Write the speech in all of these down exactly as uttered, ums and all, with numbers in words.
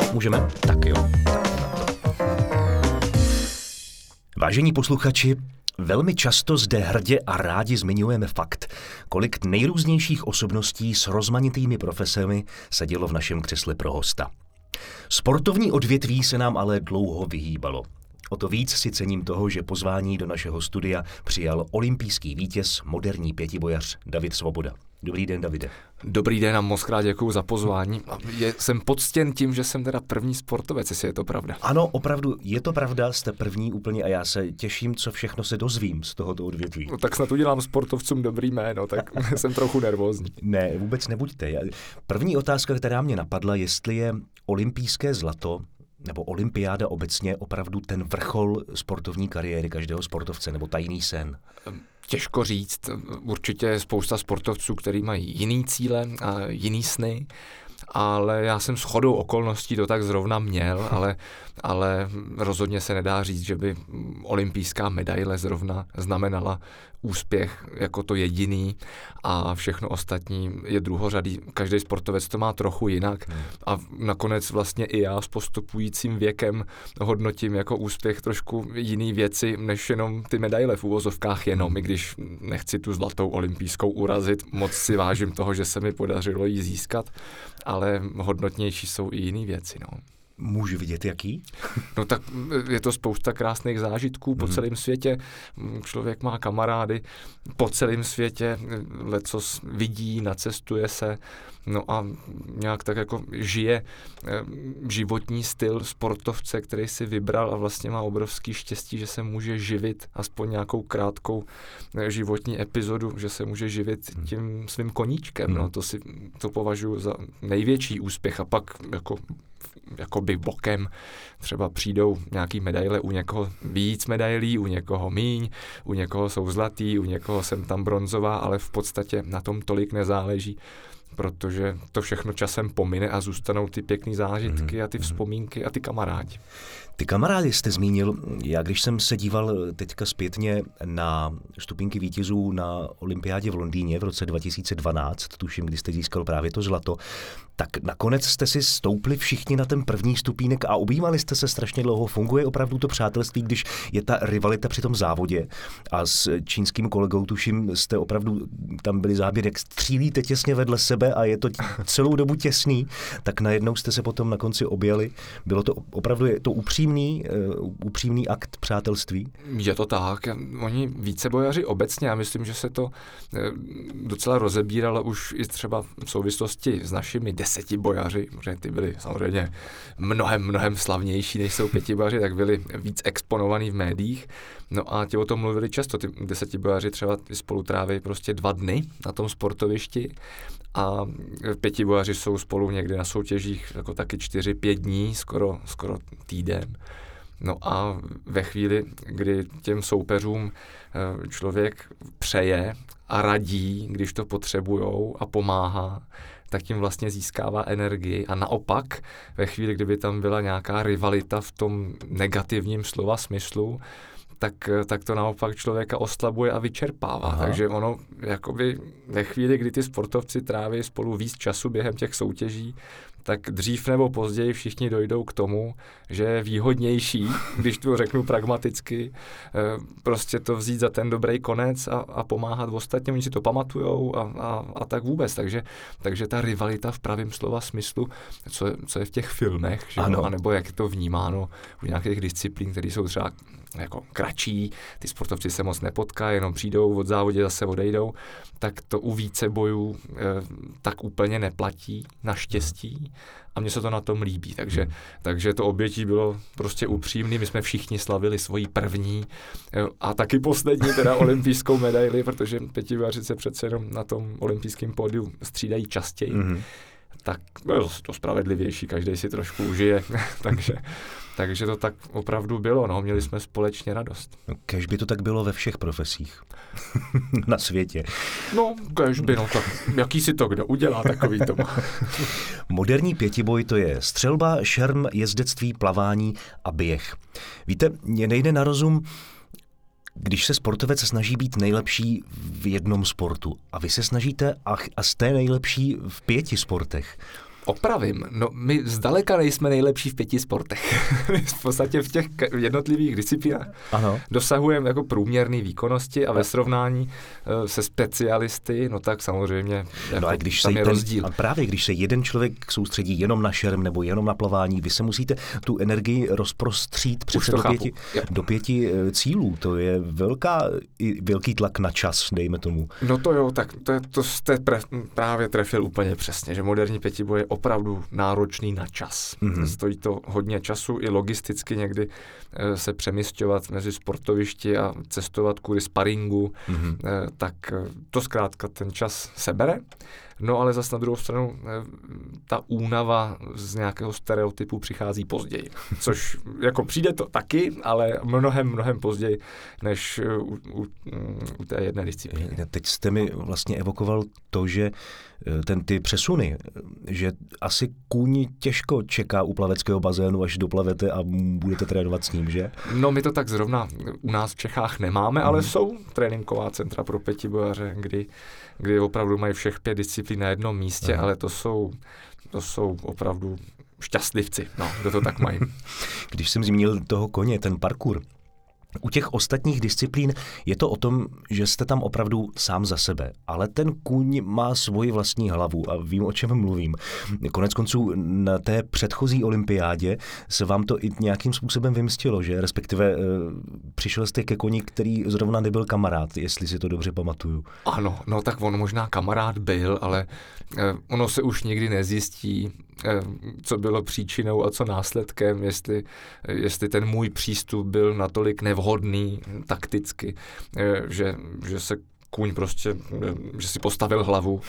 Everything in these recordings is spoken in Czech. Dal? Můžeme? Tak jo. Vážení posluchači, velmi často zde hrdě a rádi zmiňujeme fakt, kolik nejrůznějších osobností s rozmanitými profesemi sedělo v našem křesle pro hosta. Sportovní odvětví se nám ale dlouho vyhýbalo. O to víc si cením toho, že pozvání do našeho studia přijal olympijský vítěz, moderní pětibojař David Svoboda. Dobrý den, Davide. Dobrý den a moc krát děkuju za pozvání. Je, jsem poctěn tím, že jsem teda první sportovec, jestli je to pravda. Ano, opravdu, je to pravda, jste první úplně a já se těším, co všechno se dozvím z tohoto odvětví. No, tak snad udělám sportovcům dobrý jméno, tak jsem trochu nervózní. Ne, vůbec nebuďte. První otázka, která mě napadla, jestli je olympijské zlato nebo olympiáda obecně opravdu ten vrchol sportovní kariéry každého sportovce, nebo tajný sen? Těžko říct. Určitě je spousta sportovců, kteří mají jiný cíle a jiný sny, ale já jsem shodou okolností to tak zrovna měl, ale, ale rozhodně se nedá říct, že by olympijská medaile zrovna znamenala úspěch jako to jediný a všechno ostatní je druhořadý. Každý sportovec to má trochu jinak a nakonec vlastně i já s postupujícím věkem hodnotím jako úspěch trošku jiný věci, než jenom ty medaile v úvozovkách jenom, i když nechci tu zlatou olympijskou urazit, moc si vážím toho, že se mi podařilo ji získat, ale hodnotnější jsou i jiný věci, no. Můžu vidět, jaký? No tak je to spousta krásných zážitků po hmm. celém světě. Člověk má kamarády po celém světě, lecos vidí, nacestuje se, no a nějak tak jako žije životní styl sportovce, který si vybral a vlastně má obrovský štěstí, že se může živit aspoň nějakou krátkou životní epizodu, že se může živit tím svým koníčkem. Hmm. No to si to považuji za největší úspěch a pak jako jakoby bokem třeba přijdou nějaký medaile, u někoho víc medailí, u někoho míň, u někoho jsou zlatý, u někoho jsem tam bronzová, ale v podstatě na tom tolik nezáleží, protože to všechno časem pomine a zůstanou ty pěkný zážitky a ty vzpomínky a ty kamarádi. Ty kamarádi jste zmínil, já když jsem se díval teďka zpětně na stupínky vítězů na olympiádě v Londýně v roce dva tisíce dvanáct, tuším, kdy jste získal právě to zlato, tak nakonec jste si stoupli všichni na ten první stupínek a objímali jste se strašně dlouho. Funguje opravdu to přátelství, když je ta rivalita při tom závodě a s čínským kolegou, tuším, jste opravdu, tam byli záběr, jak střílíte těsně vedle sebe a je to celou dobu těsný, tak najednou jste se potom na konci objeli. Bylo to opravdu to upřímné. Upřímný, uh, upřímný akt přátelství? Je to tak. Oni vícebojaři obecně, já myslím, že se to docela rozebíralo už i třeba v souvislosti s našimi deseti bojaři, protože ty byli samozřejmě mnohem, mnohem slavnější, než jsou pětibojaři, tak byli víc exponovaní v médiích. No a ti o tom mluvili často. Ty desetibojaři třeba spolu tráví prostě dva dny na tom sportovišti a pětibojaři jsou spolu někdy na soutěžích jako taky čtyři, pět dní, skoro, skoro týden. No a ve chvíli, kdy těm soupeřům člověk přeje a radí, když to potřebujou a pomáhá, tak jim vlastně získává energii. A naopak, ve chvíli, kdyby tam byla nějaká rivalita v tom negativním slova smyslu, tak, tak to naopak člověka oslabuje a vyčerpává. Aha. Takže ono, jakoby ve chvíli, kdy ty sportovci tráví spolu víc času během těch soutěží, tak dřív nebo později všichni dojdou k tomu, že je výhodnější, když to řeknu pragmaticky, prostě to vzít za ten dobrý konec a, a pomáhat ostatním. Oni si to pamatujou a, a, a tak vůbec. Takže, takže ta rivalita v pravém slova smyslu, co, co je v těch filmech, že no, anebo jak je to vnímáno u nějakých disciplín, které jsou třeba jako kratší, ty sportovci se moc nepotkají, jenom přijdou od závodě, zase odejdou, tak to u více bojů e, tak úplně neplatí, naštěstí. A mně se to na tom líbí, takže, hmm. takže to obětí bylo prostě upřímný. My jsme všichni slavili svoji první a taky poslední teda olympijskou medaili, protože pětibojaři se přece jenom na tom olympijském pódiu střídají častěji. Hmm. Tak bylo to spravedlivější, každý si trošku užije, takže, takže to tak opravdu bylo, no, měli jsme společně radost. No, kež by to tak bylo ve všech profesích na světě. No, kež by, no tak, jaký si to kdo udělá, takový to má. Moderní pětiboj to je střelba, šerm, jezdectví, plavání a běh. Víte, mě nejde na rozum, když se sportovec snaží být nejlepší v jednom sportu a vy se snažíte a, a jste nejlepší v pěti sportech, opravím. No, my zdaleka nejsme nejlepší v pěti sportech. V podstatě v těch jednotlivých disciplínách ano. dosahujeme jako průměrné výkonnosti a ve srovnání uh, se specialisty, no tak samozřejmě jako no a když tam se je ten, rozdíl. A právě když se jeden člověk soustředí jenom na šerm nebo jenom na plavání, vy se musíte tu energii rozprostřít přece do pěti, do pěti cílů. To je velká, velký tlak na čas, dejme tomu. No to jo, tak to, je, to jste pre, právě trefil úplně přesně, že moderní pětiboj je opravdu náročný na čas. Mm-hmm. Stojí to hodně času i logisticky někdy e, se přemisťovat mezi sportovišti a cestovat kvůli sparingu, mm-hmm. e, tak to zkrátka ten čas sebere. No ale zase na druhou stranu e, ta únava z nějakého stereotypu přichází později. Což jako přijde to taky, ale mnohem, mnohem později, než u, u, u té jedné disciplíny. Teď jste mi vlastně evokoval to, že ten ty přesuny, že asi kůň těžko čeká u plaveckého bazénu, až doplavete a budete trénovat s ním, že? No my to tak zrovna u nás v Čechách nemáme, ale mm. jsou tréninková centra pro pětibojaře, kdy, kdy opravdu mají všech pět disciplín na jednom místě, mm. ale to jsou, to jsou opravdu šťastlivci, no, kdo to tak mají. Když jsem zmínil toho koně, ten parkour, u těch ostatních disciplín je to o tom, že jste tam opravdu sám za sebe, ale ten kůň má svoji vlastní hlavu a vím, o čem mluvím. Koneckonců na té předchozí olympiádě se vám to i nějakým způsobem vymstilo, že? Respektive e, přišel jste ke koni, který zrovna nebyl kamarád, jestli si to dobře pamatuju. Ano, no tak on možná kamarád byl, ale e, ono se už nikdy nezjistí, co bylo příčinou a co následkem, jestli, jestli ten můj přístup byl natolik nevhodný takticky, že, že se kůň prostě, že si postavil hlavu,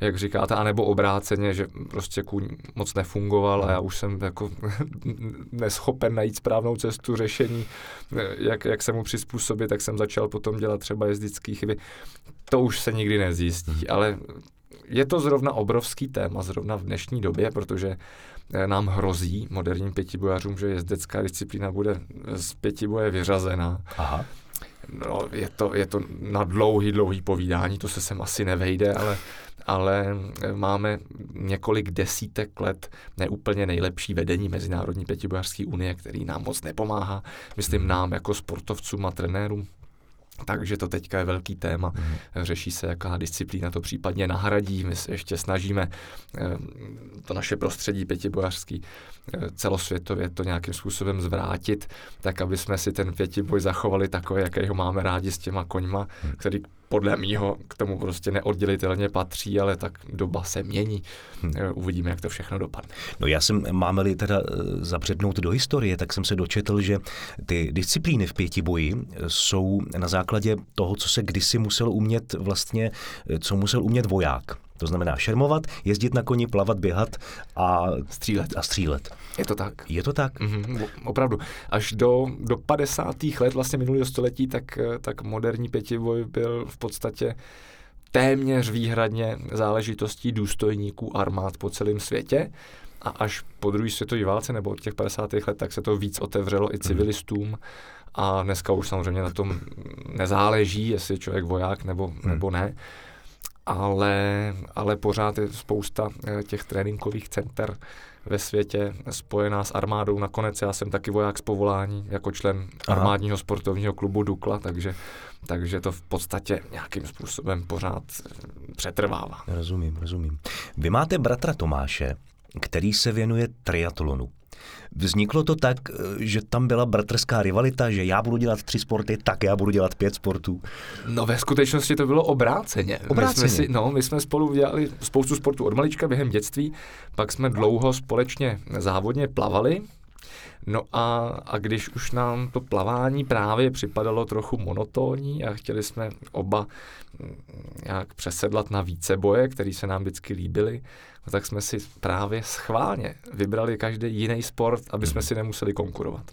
jak říkáte, anebo obráceně, že prostě kůň moc nefungoval a já už jsem jako neschopen najít správnou cestu řešení, jak, jak se mu přizpůsobit, tak jsem začal potom dělat třeba jezdické chyby. To už se nikdy nezjistí, ale je to zrovna obrovský téma, zrovna v dnešní době, protože nám hrozí moderním pětibojařům, že jezdecká disciplína bude z pětiboje vyřazena. Aha. No, je to, je to na dlouhý, dlouhý povídání, to se sem asi nevejde, ale, ale máme několik desítek let neúplně nejlepší vedení Mezinárodní pětibojařské unie, který nám moc nepomáhá, myslím nám jako sportovcům a trenérům. Takže to teďka je velký téma. Řeší se, jaká disciplína to případně nahradí. My se ještě snažíme to naše prostředí pětibojařský celosvětově to nějakým způsobem zvrátit, tak aby jsme si ten pětiboj zachovali takový, jakého máme rádi s těma koňma, který podle mýho k tomu prostě neoddělitelně patří, ale tak doba se mění. Uvidíme, jak to všechno dopadne. No já jsem, máme-li teda zabřednout do historie, tak jsem se dočetl, že ty disciplíny v pětiboji jsou na základě toho, co se kdysi musel umět vlastně, co musel umět voják. To znamená šermovat, jezdit na koni, plavat, běhat a střílet. A střílet. Je to tak. Je to tak. Mm-hmm, opravdu. Až do, do padesátých let vlastně minulého století, tak, tak moderní pětiboj byl v podstatě téměř výhradně záležitostí důstojníků armád po celém světě. A až po druhé světové válce nebo od těch padesátých let, tak se to víc otevřelo i civilistům. A dneska už samozřejmě na tom nezáleží, jestli je člověk voják nebo, hmm. nebo ne. Ale, ale pořád je spousta těch tréninkových center ve světě spojená s armádou. Nakonec já jsem taky voják z povolání jako člen Aha. armádního sportovního klubu Dukla, takže, takže to v podstatě nějakým způsobem pořád přetrvává. Rozumím, rozumím. Vy máte bratra Tomáše, který se věnuje triatlonu. Vzniklo to tak, že tam byla bratrská rivalita, že já budu dělat tři sporty, tak já budu dělat pět sportů. No ve skutečnosti to bylo obráceně. Obráceně. My jsme, si, no, my jsme spolu dělali spoustu sportů od malička během dětství, pak jsme dlouho společně závodně plavali. No a, a když už nám to plavání právě připadalo trochu monotónní a chtěli jsme oba nějak přesedlat na víceboje, který se nám vždycky líbily, no tak jsme si právě schválně vybrali každý jiný sport, aby jsme si nemuseli konkurovat.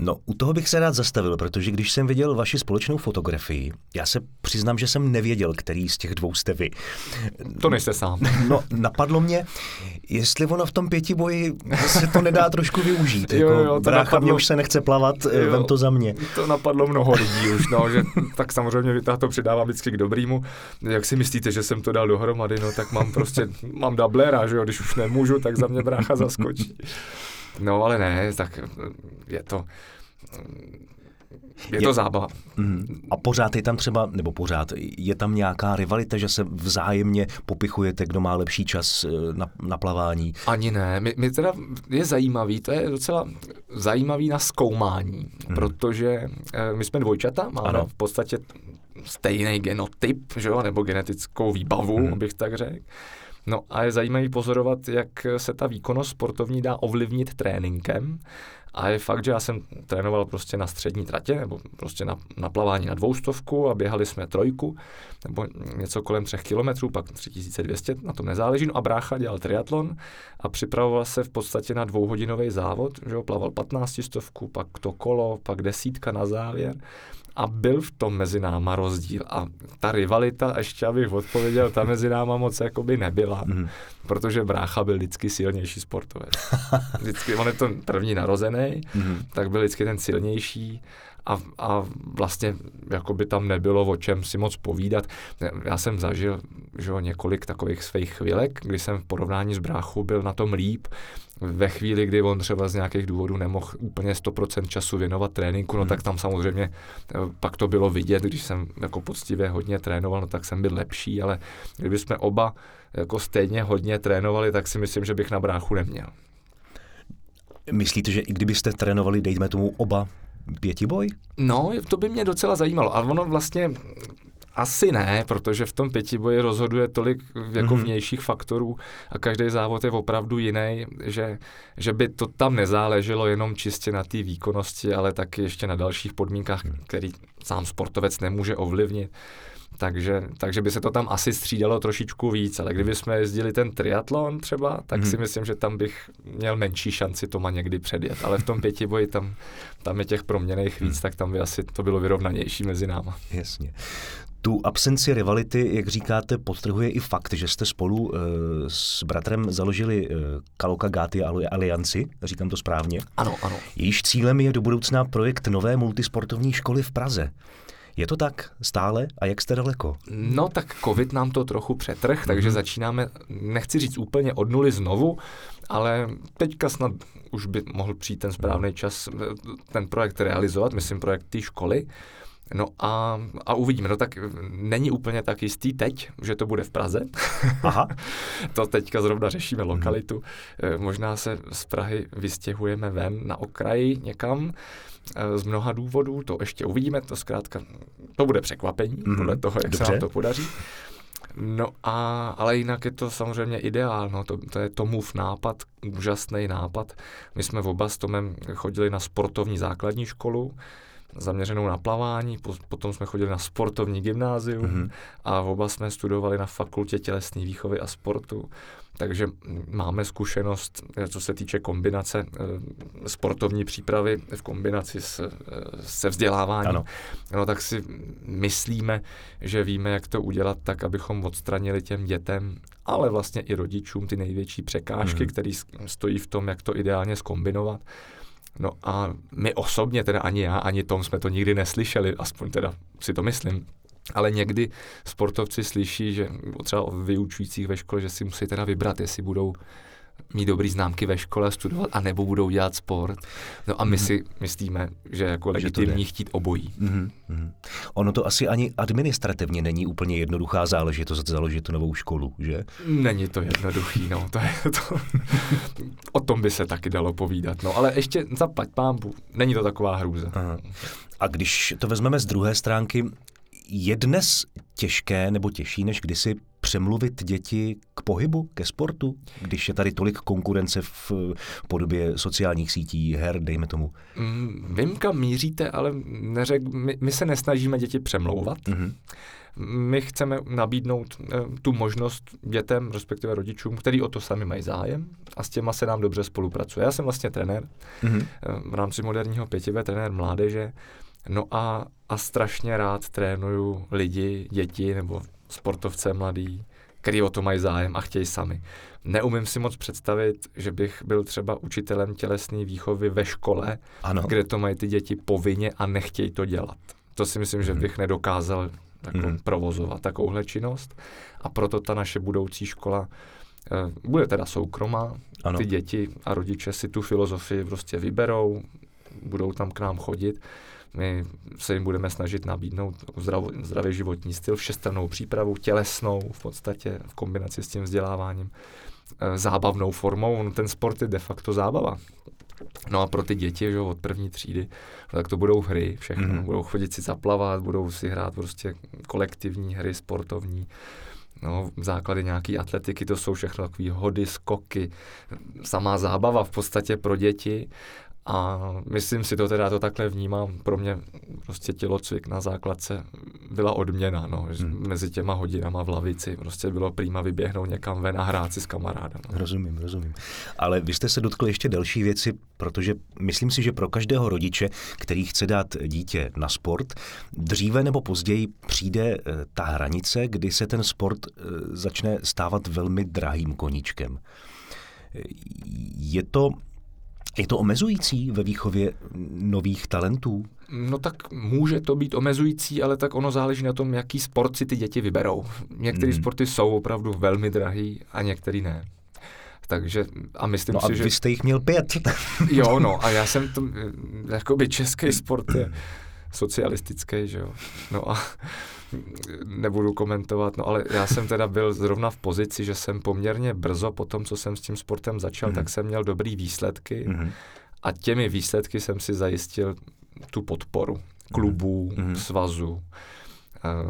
No, u toho bych se rád zastavil, protože když jsem viděl vaši společnou fotografii, já se přiznám, že jsem nevěděl, který z těch dvou jste vy. To nejste sám. No, napadlo mě, jestli ono v tom pětiboji se to nedá trošku využít. Jo, jako, jo, brácha napadlo... mě už se nechce plavat, jo, vem to za mě. To napadlo mnoho lidí už, no, že tak samozřejmě já to přidávám vždycky k dobrýmu. Jak si myslíte, že jsem to dal dohromady, no tak mám prostě, mám dublera, že jo, když už nemůžu, tak za mě brácha zaskočí. No, ale ne, tak je to, je, je to zábava. A pořád je tam třeba, nebo pořád, je tam nějaká rivalita, že se vzájemně popichujete, kdo má lepší čas na, na plavání? Ani ne, my, my teda je zajímavý, to je docela zajímavý na zkoumání, hmm. protože my jsme dvojčata, máme ano. v podstatě stejný genotyp, že jo, nebo genetickou výbavu, hmm. bych tak řekl. No a je zajímavý pozorovat, jak se ta výkonnost sportovní dá ovlivnit tréninkem. A je fakt, že já jsem trénoval prostě na střední tratě, nebo prostě na, na plavání na dvoustovku a běhali jsme trojku, nebo něco kolem třech kilometrů, pak tři tisíce dvě stě, na tom nezáleží. No a brácha dělal triatlon a připravoval se v podstatě na dvouhodinový závod, že jo, plaval patnáctistovku, pak to kolo, pak desítka na závěr. A byl v tom mezi náma rozdíl. A ta rivalita, ještě abych odpověděl, ta mezi náma moc jakoby nebyla. Mm. Protože brácha byl vždycky silnější sportovec. Vždycky, on je to první narozený, mm. tak byl vždycky ten silnější. A, a vlastně jakoby tam nebylo o čem si moc povídat. Já jsem zažil, že jo, několik takových svých chvílek, kdy jsem v porovnání s bráchou byl na tom líp. Ve chvíli, kdy on třeba z nějakých důvodů nemohl úplně sto procent času věnovat tréninku, no hmm. tak tam samozřejmě pak to bylo vidět, když jsem jako poctivě hodně trénoval, no tak jsem byl lepší, ale kdyby jsme oba jako stejně hodně trénovali, tak si myslím, že bych na bráchu neměl. Myslíte, že i kdybyste trénovali, dejme tomu oba, pětiboj? No, to by mě docela zajímalo, ale ono vlastně asi ne, protože v tom pětiboji rozhoduje tolik jako vnějších faktorů a každý závod je opravdu jiný, že, že by to tam nezáleželo jenom čistě na té výkonnosti, ale taky ještě na dalších podmínkách, který sám sportovec nemůže ovlivnit. Takže, takže by se to tam asi střídalo trošičku víc, ale kdyby jsme jezdili ten triatlon třeba, tak hmm. si myslím, že tam bych měl menší šanci Toma někdy předjet, ale v tom pětiboji tam, tam je těch proměnejch víc, hmm. tak tam by asi to bylo vyrovnanější mezi náma. Jasně. Tu absenci rivality, jak říkáte, podtrhuje i fakt, že jste spolu e, s bratrem založili e, Kaloka Gáty Alianci, říkám to správně. Ano, ano. Jejíž cílem je do budoucna projekt nové multisportovní školy v Praze. Je to tak stále a jak jste daleko? No tak covid nám to trochu přetrh, takže mm-hmm. začínáme, nechci říct úplně od nuly znovu, ale teďka snad už by mohl přijít ten správný čas ten projekt realizovat, myslím projekt té školy. No a, a uvidíme, no tak není úplně tak jistý teď, že to bude v Praze. Aha. To teďka zrovna řešíme lokalitu. Mm. Možná se z Prahy vystěhujeme ven na okraji někam z mnoha důvodů, to ještě uvidíme, to zkrátka, to bude překvapení mm. podle toho, jak Dobře. se nám to podaří. No a, ale jinak je to samozřejmě ideál, no to, to je Tomův nápad, úžasný nápad. My jsme oba s Tomem chodili na sportovní základní školu, zaměřenou na plavání, po, potom jsme chodili na sportovní gymnázium mm-hmm. a oba jsme studovali na fakultě tělesné výchovy a sportu, takže máme zkušenost, co se týče kombinace e, sportovní přípravy v kombinaci s, se vzděláváním. Ano. No tak si myslíme, že víme, jak to udělat tak, abychom odstranili těm dětem, ale vlastně i rodičům ty největší překážky, mm-hmm. které stojí v tom, jak to ideálně zkombinovat. No a my osobně, teda ani já, ani Tom jsme to nikdy neslyšeli, aspoň teda si to myslím, ale někdy sportovci slyší, že třeba o vyučujících ve škole, že si musí teda vybrat, jestli budou mít dobrý známky ve škole, studovat, anebo budou dělat sport. No a my mm. si myslíme, že jako legitimní chtít obojí. Mm. Mm. Ono to asi ani administrativně není úplně jednoduchá záležitost založit tu novou školu, že? Není to jednoduchý, no. To je to. O tom by se taky dalo povídat, no. Ale ještě zaplať pámbu, není to taková hrůza. Aha. A když to vezmeme z druhé stránky, je dnes těžké nebo těžší než kdysi přemluvit děti k pohybu, ke sportu, když je tady tolik konkurence v podobě sociálních sítí, her, dejme tomu? Mm, vím, kam míříte, ale neřek, my, my se nesnažíme děti přemlouvat. Mm-hmm. my chceme nabídnout tu možnost dětem, respektive rodičům, který o to sami mají zájem a s těma se nám dobře spolupracuje. Já jsem vlastně trenér, mm-hmm. v rámci moderního pětivé trenér mládeže, no a, a strašně rád trénuju lidi, děti nebo sportovce mladí, který o to mají zájem a chtějí sami. Neumím si moc představit, že bych byl třeba učitelem tělesné výchovy ve škole, ano. kde to mají ty děti povinně a nechtějí to dělat. To si myslím, že bych nedokázal takovou mm. provozovat takovouhle činnost. A proto ta naše budoucí škola e, bude teda soukromá. Ano. Ty děti a rodiče si tu filozofii prostě vyberou, budou tam k nám chodit. My se jim budeme snažit nabídnout zdravo, zdravý životní styl, všestrannou přípravu, tělesnou v podstatě, v kombinaci s tím vzděláváním, e, zábavnou formou. No, ten sport je de facto zábava. No a pro ty děti, že od první třídy, tak to budou hry všechno. Mm. Budou chodit si zaplavat, budou si hrát prostě kolektivní hry, sportovní. No, základy nějaký atletiky, to jsou všechno takové hody, skoky, samá zábava v podstatě pro děti. A myslím si to teda, to takhle vnímám, pro mě prostě tělocvik na základce byla odměna, no, hmm. mezi těma hodinama v lavici, prostě bylo prýma vyběhnout někam ven a hrát si s kamarádem. No. Rozumím, rozumím. Ale vy jste se dotkli ještě další věci, protože myslím si, že pro každého rodiče, který chce dát dítě na sport, dříve nebo později přijde ta hranice, kdy se ten sport začne stávat velmi drahým koníčkem. Je to... Je to omezující ve výchově nových talentů? No tak může to být omezující, ale tak ono záleží na tom, jaký sport si ty děti vyberou. Některé mm. sporty jsou opravdu velmi drahý a některé ne. Takže a myslím no si, a že... vy jste jich měl pět. Jo, no a já jsem to... Jakoby český sport je socialistický, že jo. No a nebudu komentovat, no ale já jsem teda byl zrovna v pozici, že jsem poměrně brzo po tom, co jsem s tím sportem začal, mm. tak jsem měl dobrý výsledky mm. a těmi výsledky jsem si zajistil tu podporu klubů, mm. svazu,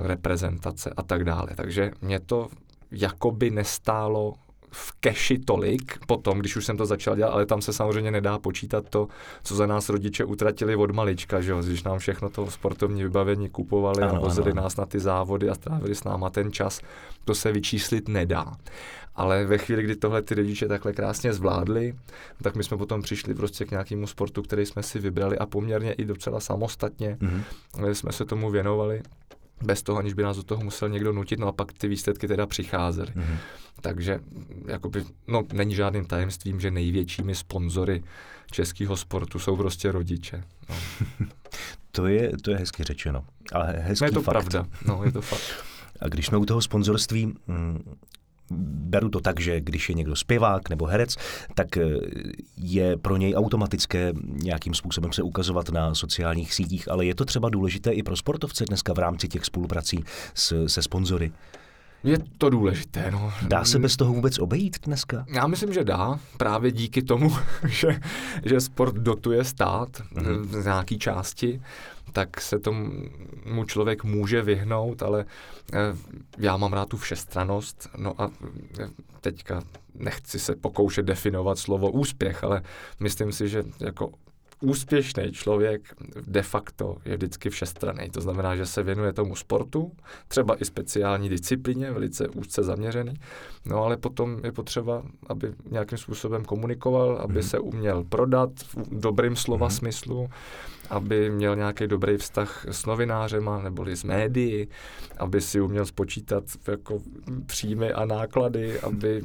reprezentace a tak dále. Takže mě to jakoby nestálo v keši tolik potom, když už jsem to začal dělat, ale tam se samozřejmě nedá počítat to, co za nás rodiče utratili od malička, že jo, když nám všechno to sportovní vybavení kupovali ano, a vozili ano. nás na ty závody a strávili s náma ten čas, to se vyčíslit nedá. Ale ve chvíli, kdy tohle ty rodiče takhle krásně zvládli, tak my jsme potom přišli prostě k nějakému sportu, který jsme si vybrali a poměrně i docela samostatně mm-hmm. jsme se tomu věnovali. Bez toho, aniž by nás do toho musel někdo nutit, no a pak ty výsledky teda přicházely. Mm-hmm. Takže, jakoby, no, není žádným tajemstvím, že největšími sponzory českého sportu jsou prostě rodiče. No. to, je, to je hezky řečeno, ale hezký fakt. No je to fakt. Pravda, no, je to fakt. A když jsme u toho sponzorství... Mm, beru to tak, že když je někdo zpěvák nebo herec, tak je pro něj automatické nějakým způsobem se ukazovat na sociálních sítích, ale je to třeba důležité i pro sportovce dneska v rámci těch spoluprací s, se sponzory? Je to důležité, no. Dá se bez toho vůbec obejít dneska? Já myslím, že dá, právě díky tomu, že, že sport dotuje stát mm-hmm. v nějaké části, tak se tomu člověk může vyhnout, ale já mám rád tu všestrannost, no a teďka nechci se pokoušet definovat slovo úspěch, ale myslím si, že jako úspěšný člověk de facto je vždycky všestranný. To znamená, že se věnuje tomu sportu, třeba i speciální disciplíně, velice úzce zaměřený, no ale potom je potřeba, aby nějakým způsobem komunikoval, aby mm. se uměl prodat v dobrým slova mm. smyslu, aby měl nějaký dobrý vztah s novinářema neboli s médií, aby si uměl spočítat jako příjmy a náklady, aby...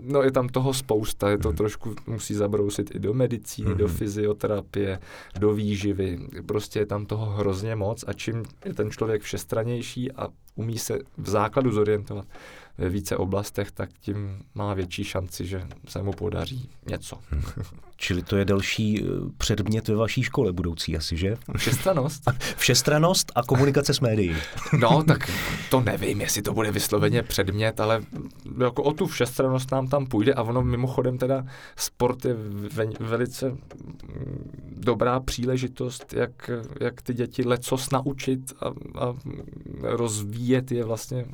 No je tam toho spousta, je to trošku, musí zabrousit i do medicíny, mm. do fyzioterapie, do výživy, prostě je tam toho hrozně moc a čím je ten člověk všestrannější a umí se v základu zorientovat ve více oblastech, tak tím má větší šanci, že se mu podaří něco. Hmm. Čili to je další předmět ve vaší škole budoucí asi, že? Všestrannost. Všestrannost a komunikace s médií. No, tak to nevím, jestli to bude vysloveně předmět, ale jako o tu všestrannost nám tam půjde a ono mimochodem teda sport je ve, velice dobrá příležitost, jak, jak ty děti lecos naučit a, a rozvíjet je vlastně,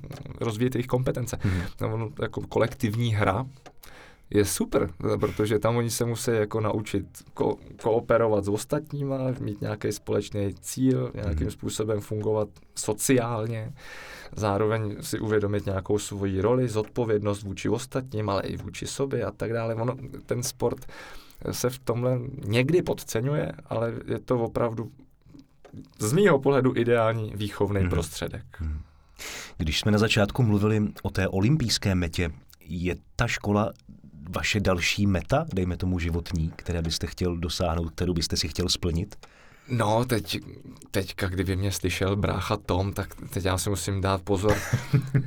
rozvíjet jejich kompetence. Hmm. Nebo, no, jako kolektivní hra je super, protože tam oni se musí jako naučit ko- kooperovat s ostatníma, mít nějaký společný cíl, nějakým způsobem fungovat sociálně, zároveň si uvědomit nějakou svoji roli, zodpovědnost vůči ostatním, ale i vůči sobě a tak dále. Ono, ten sport se v tomhle někdy podceňuje, ale je to opravdu z mýho pohledu ideální výchovný hmm. prostředek. Když jsme na začátku mluvili o té olympijské metě, je ta škola vaše další meta, dejme tomu životní, které byste chtěl dosáhnout, kterou byste si chtěl splnit? No, teď, teďka, kdyby mě slyšel brácha Tom, tak teď já si musím dát pozor.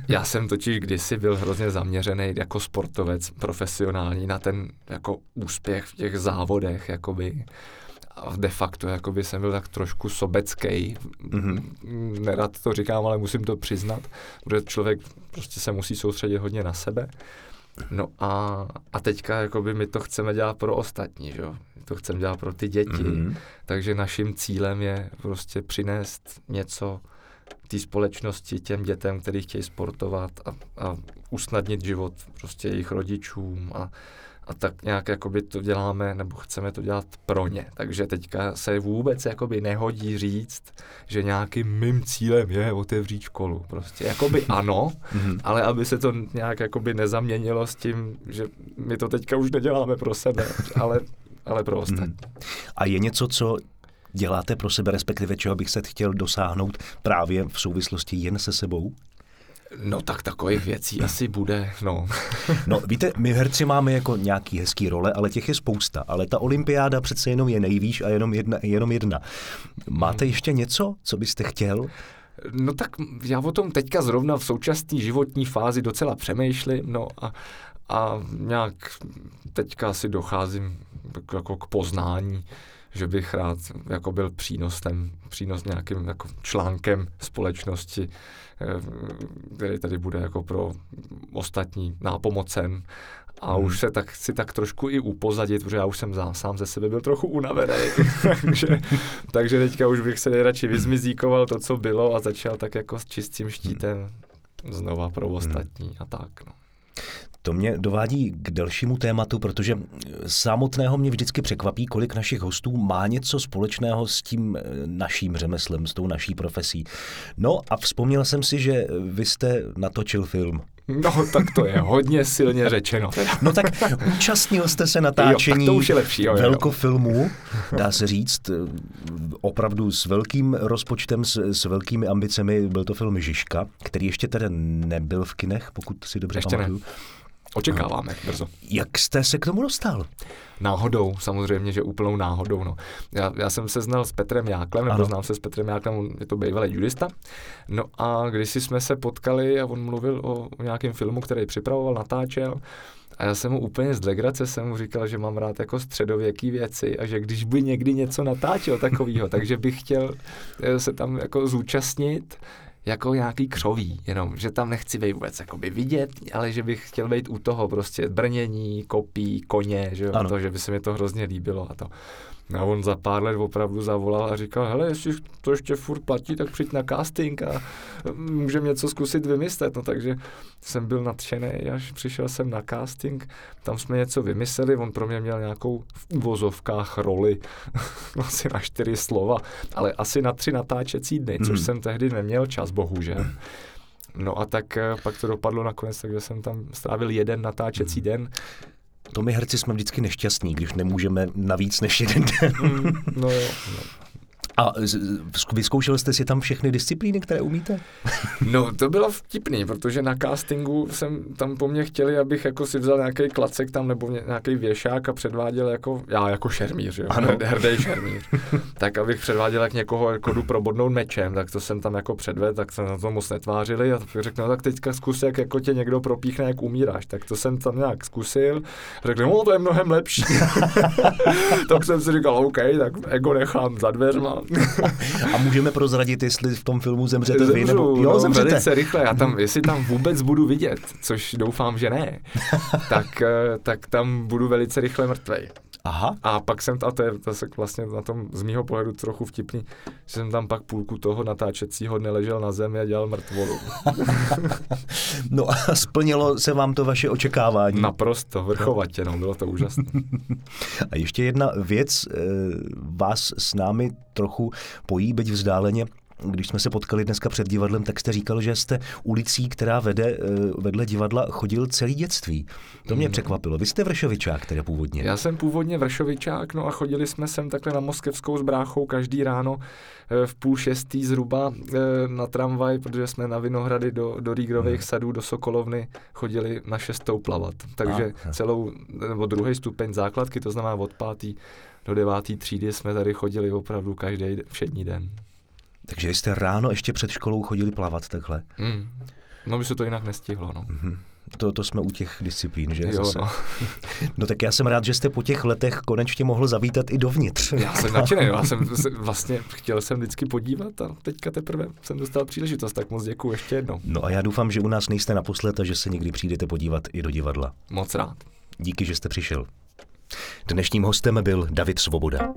Já jsem totiž kdysi byl hrozně zaměřený jako sportovec profesionální na ten jako úspěch v těch závodech, jakoby. A de facto jakoby jsem byl tak trošku sobecký. Mm-hmm. Nerad to říkám, ale musím to přiznat, protože člověk prostě se musí soustředit hodně na sebe. No a, a teďka jakoby my to chceme dělat pro ostatní, že jo? To chceme dělat pro ty děti, mm-hmm. takže naším cílem je prostě přinést něco té společnosti těm dětem, kteří chtějí sportovat a, a usnadnit život prostě jejich rodičům a, a tak nějak jakoby to děláme, nebo chceme to dělat pro ně. Takže teďka se vůbec jakoby nehodí říct, že nějakým mým cílem je otevřít školu. Prostě jakoby ano, ale aby se to nějak jakoby nezaměnilo s tím, že my to teďka už neděláme pro sebe, ale, ale pro ostatní. A je něco, co děláte pro sebe, respektive čeho bych se chtěl dosáhnout právě v souvislosti jen se sebou? No tak takových věcí asi bude, no. No víte, my herci máme jako nějaký hezký role, ale těch je spousta, ale ta olympiáda přece jenom je nejvýš a jenom jedna, jenom jedna. Máte ještě něco, co byste chtěl? No tak já o tom teďka zrovna v současné životní fázi docela přemýšlím, no a, a nějak teďka asi docházím jako k poznání, že bych rád jako byl přínosem, přínos nějakým jako článkem společnosti, který tady bude jako pro ostatní nápomocen. A hmm. už se tak, si tak trošku i upozadit, protože já už jsem zám, sám ze sebe byl trochu unavený. takže, takže teďka už bych se nejradši vyzmizíkoval to, co bylo a začal tak jako s čistým štítem znova pro ostatní hmm. a tak, no. To mě dovádí k dalšímu tématu, protože samotného mě vždycky překvapí, kolik našich hostů má něco společného s tím naším řemeslem, s tou naší profesí. No a vzpomněl jsem si, že vy jste natočil film. No, tak to je hodně silně řečeno. No tak účastnil jste se natáčení jo, lepší, jo, velkofilmů, dá se říct, opravdu s velkým rozpočtem, s, s velkými ambicemi. Byl to film Žižka, který ještě teda nebyl v kinech, pokud si dobře ještě pamatuju. Ne. Očekáváme brzo. Jak jste se k tomu dostal? Náhodou, samozřejmě, že úplnou náhodou. No. Já, já jsem se znal s Petrem Jáklem, nebo ano. znám se s Petrem Jáklem, je to bývalý judista. No a kdysi jsme se potkali a on mluvil o, o nějakém filmu, který připravoval, natáčel. A já jsem mu úplně z legrace jsem mu říkal, že mám rád jako středověký věci a že když by někdy něco natáčel takovýho, takže bych chtěl se tam jako zúčastnit, jako nějaký křoví, jenom, že tam nechci být vůbec jakoby vidět, ale že bych chtěl být u toho prostě brnění, kopí, koně, že, to, že by se mi to hrozně líbilo a to. A on za pár let opravdu zavolal a říkal, hele, jestli to ještě furt platí, tak přijď na casting a můžeme něco zkusit vymyslet. No takže jsem byl nadšený, až přišel jsem na casting, tam jsme něco vymysleli, on pro mě měl nějakou v uvozovkách roli, asi na čtyři slova, ale asi na tři natáčecí dny, což hmm. jsem tehdy neměl čas, bohužel. No a tak pak to dopadlo nakonec, takže jsem tam strávil jeden natáčecí den. To my herci jsme vždycky nešťastní, když nemůžeme navíc než jeden den. Mm, no jo. No. A vyzkoušel jste si tam všechny disciplíny, které umíte? No, to bylo vtipný, protože na castingu jsem tam po mně chtěli, abych jako si vzal nějaký klacek tam nebo nějaký věšák a předváděl jako, já jako šermíř, jo, ano. hrdý šermíř. Tak abych předváděl, jak někoho jako jdu probodnout mečem, tak to jsem tam jako předvedl, tak se na to moc netvářili a řekl, no tak teďka zkus, jak jako tě někdo propíchne, jak umíráš. Tak to jsem tam nějak zkusil, řekl, no to je mnohem lepší. Tak jsem si říkal, OK, tak ego nechám za dveřma. A můžeme prozradit, jestli v tom filmu zemřete Zemřu, vy, nebo... Jo, no, zemřete. Velice rychle, já tam, jestli tam vůbec budu vidět, což doufám, že ne, tak, tak tam budu velice rychle mrtvej. Aha. A pak jsem, a to je zase vlastně na tom z mýho pohledu trochu vtipný, že jsem tam pak půlku toho natáčecího dne ležel na zemi a dělal mrtvolu. No a splnilo se vám to vaše očekávání? Naprosto, vrchovatě, no, bylo to úžasné. A ještě jedna věc, vás s námi trochu pojí, byť vzdáleně. Když jsme se potkali dneska před divadlem, tak jste říkal, že jste ulicí, která vede vedle divadla, chodil celý dětství. To mě mm. překvapilo. Vy jste vršovičák teda původně. Já jsem původně vršovičák, no a chodili jsme sem takhle na Moskevskou s bráchou každý ráno v půl šestý zhruba na tramvaj, protože jsme na Vinohrady do, do Rýgrových mm. sadů, do Sokolovny chodili na šestou plavat. Takže Aha. celou, nebo druhý stupeň základky, to znamená od pátý do devátý třídy jsme tady chodili opravdu každý všední den. Takže jste ráno ještě před školou chodili plavat takhle? Mm. No by se to jinak nestihlo, no. Mm-hmm. To, to jsme u těch disciplín, že? Jo, no. No tak já jsem rád, že jste po těch letech konečně mohl zavítat i dovnitř. Já jsem nadšený, já jsem vlastně chtěl jsem vždycky podívat a teďka teprve jsem dostal příležitost, tak moc děkuju ještě jednou. No a já doufám, že u nás nejste naposled a že se někdy přijdete podívat i do divadla. Moc rád. Díky, že jste přišel. Dnešním hostem byl David Svoboda.